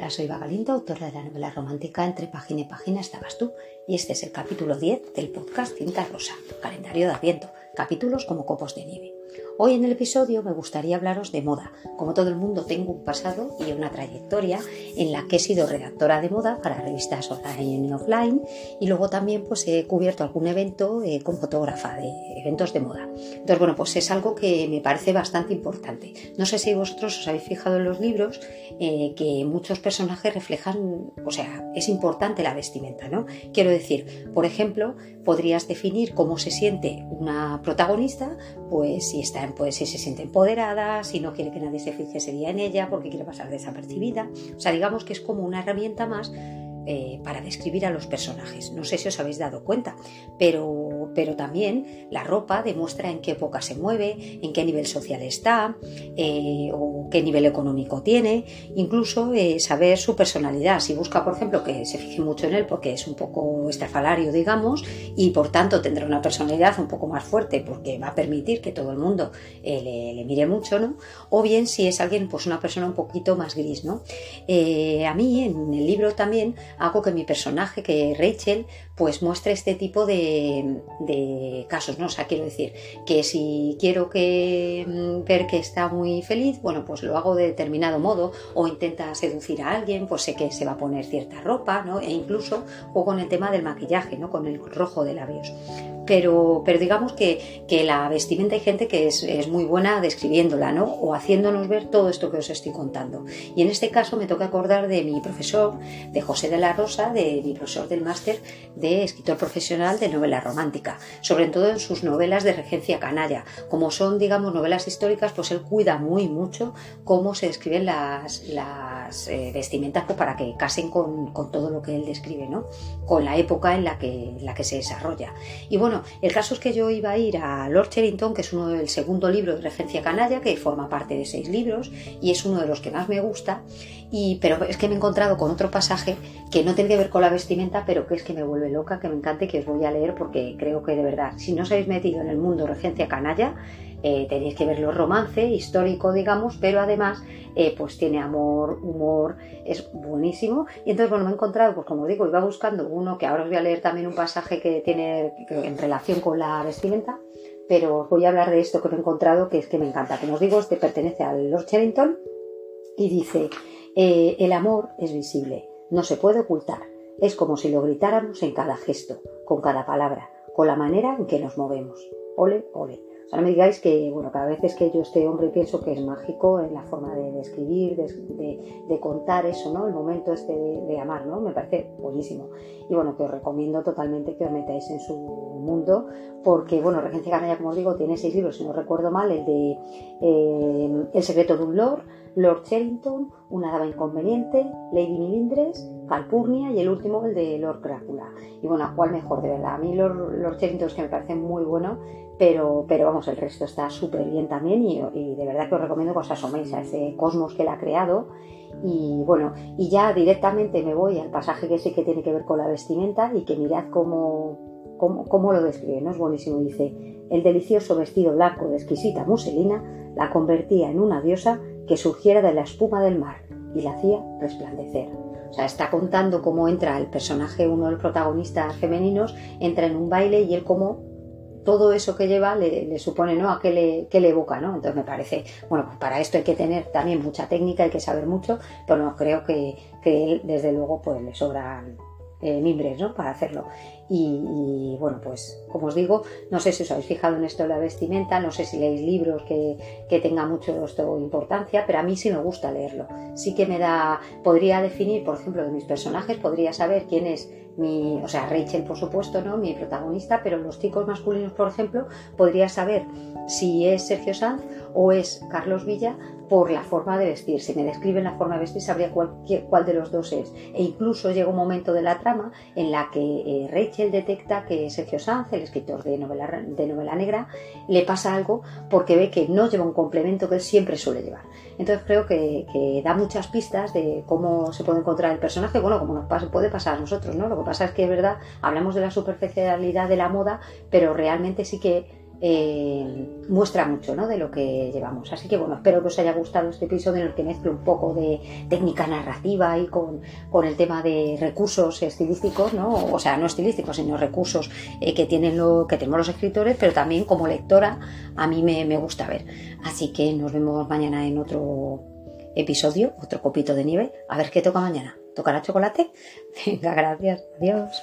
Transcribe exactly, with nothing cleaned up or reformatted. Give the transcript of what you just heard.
Hola, soy Bagalinda, autora de la novela romántica Entre Página y Página estabas tú, y este es el capítulo diez del podcast Tinta Rosa, calendario de Adviento, capítulos como copos de nieve. Hoy en el episodio me gustaría hablaros de moda. Como todo el mundo, tengo un pasado y una trayectoria en la que he sido redactora de moda para revistas online y offline, y luego también pues he cubierto algún evento eh, como fotógrafa de eventos de moda. Entonces, bueno, pues es algo que me parece bastante importante. No sé si vosotros os habéis fijado en los libros eh, que muchos personajes reflejan, o sea, es importante la vestimenta, ¿no? Quiero decir, por ejemplo, podrías definir cómo se siente una protagonista, pues si está en, pues si se siente empoderada, si no quiere que nadie se fije ese día en ella porque quiere pasar desapercibida. O sea, digamos que es como una herramienta más eh, para describir a los personajes. No sé si os habéis dado cuenta, pero, pero también la ropa demuestra en qué época se mueve, en qué nivel social está, eh, o qué nivel económico tiene, incluso eh, saber su personalidad. Si busca, por ejemplo, que se fije mucho en él porque es un poco estrafalario, digamos, y por tanto tendrá una personalidad un poco más fuerte porque va a permitir que todo el mundo eh, le, le mire mucho, ¿no? O bien si es alguien, pues una persona un poquito más gris, ¿no? Eh, a mí en el libro también hago que mi personaje, que Rachel, pues muestre este tipo de, de casos, ¿no? O sea, quiero decir que si quiero que, ver que está muy feliz, bueno, pues lo hago de determinado modo, o intenta seducir a alguien, pues sé que se va a poner cierta ropa, ¿no? E incluso juego con el tema del maquillaje, ¿no? Con el rojo de labios. Pero, pero digamos que, que la vestimenta hay gente que es, es muy buena describiéndola, ¿no? O haciéndonos ver todo esto que os estoy contando. Y en este caso me toca acordar de mi profesor, de José de la Rosa, de mi profesor del máster de escritor profesional de novela romántica, sobre todo en sus novelas de Regencia Canalla. Como son, digamos, novelas históricas, pues él cuida muy mucho cómo se describen las, las eh, vestimentas, pues para que casen con, con todo lo que él describe, ¿no? Con la época en la que, la que se desarrolla. Y bueno, el caso es que yo iba a ir a Lord Sherrington, que es uno del segundo libro de Regencia Canalla, que forma parte de seis libros y es uno de los que más me gusta, y, pero es que me he encontrado con otro pasaje que no tiene que ver con la vestimenta, pero que es que me vuelve loca, que me encanta y que os voy a leer porque creo que de verdad, si no os habéis metido en el mundo Regencia Canalla, eh, tenéis que verlo. Romance histórico, digamos, pero además eh, pues tiene amor, humor, es buenísimo. Y entonces, bueno, me he encontrado, pues como digo, iba buscando uno que ahora os voy a leer también un pasaje que tiene en relación con la vestimenta, pero os voy a hablar de esto que me he encontrado, que es que me encanta. Como os digo, este pertenece al Lord Sherrington y dice: eh, el amor es visible, no se puede ocultar, es como si lo gritáramos en cada gesto, con cada palabra, con la manera en que nos movemos. Ole, ole. O sea, no me digáis que, bueno, cada vez es que yo este hombre pienso que es mágico en la forma de describir, de, de, de contar eso, ¿no? El momento este de, de amar, ¿no? Me parece buenísimo. Y bueno, que os recomiendo totalmente que os metáis en su mundo, porque, bueno, Regencia Canalla, como os digo, tiene seis libros, si no recuerdo mal, el de eh, El secreto de un Lord, Lord Sherrington, Una dama inconveniente, Lady Milindres, Calpurnia y el último, el de Lord Crácula. Y bueno, ¿cuál mejor? De verdad, a mí Lord, Lord Sherrington es que me parece muy bueno, pero, pero vamos, el resto está súper bien también, y, y de verdad que os recomiendo que os asoméis a ese cosmos que él ha creado. Y bueno, y ya directamente me voy al pasaje que sí que tiene que ver con la vestimenta y que mirad cómo, cómo, cómo lo describe, ¿no? Es buenísimo. Dice: el delicioso vestido blanco de exquisita muselina la convertía en una diosa que surgiera de la espuma del mar y la hacía resplandecer. O sea, está contando cómo entra el personaje, uno de los protagonistas femeninos, entra en un baile y él como todo eso que lleva le, le supone, ¿no? A qué le, qué le evoca, ¿no? Entonces me parece, bueno, pues para esto hay que tener también mucha técnica, hay que saber mucho, pero no creo que, que él, desde luego, pues le sobran eh, mimbres, ¿no? Para hacerlo. Y, y bueno, pues como os digo, no sé si os habéis fijado en esto de la vestimenta, no sé si leéis libros que, que tengan mucho esto importancia, pero a mí sí me gusta leerlo. Sí que me da, podría definir, por ejemplo, de mis personajes, podría saber quién es mi, o sea, Rachel, por supuesto, ¿no? Mi protagonista, pero los chicos masculinos, por ejemplo, podría saber si es Sergio Sanz o es Carlos Villa por la forma de vestir. Si me describen la forma de vestir, sabría cuál, cuál de los dos es. E incluso llega un momento de la trama en la que eh, Rachel él detecta que Sergio Sanz, el escritor de novela, de novela negra, le pasa algo porque ve que no lleva un complemento que él siempre suele llevar. Entonces creo que, que da muchas pistas de cómo se puede encontrar el personaje, bueno, como nos pasa, puede pasar a nosotros, ¿no? Lo que pasa es que, es verdad, hablamos de la superficialidad de la moda, pero realmente sí que eh, muestra mucho, ¿no?, de lo que llevamos. Así que bueno, espero que os haya gustado este episodio en el que mezclo un poco de técnica narrativa y con, con el tema de recursos estilísticos, ¿no? O sea, no estilísticos, sino recursos eh, que tienen lo, que tenemos los escritores, pero también como lectora a mí me, me gusta ver. Así que nos vemos mañana en otro episodio, otro copito de nieve. A ver qué toca mañana. ¿Tocará chocolate? Venga, gracias. Adiós.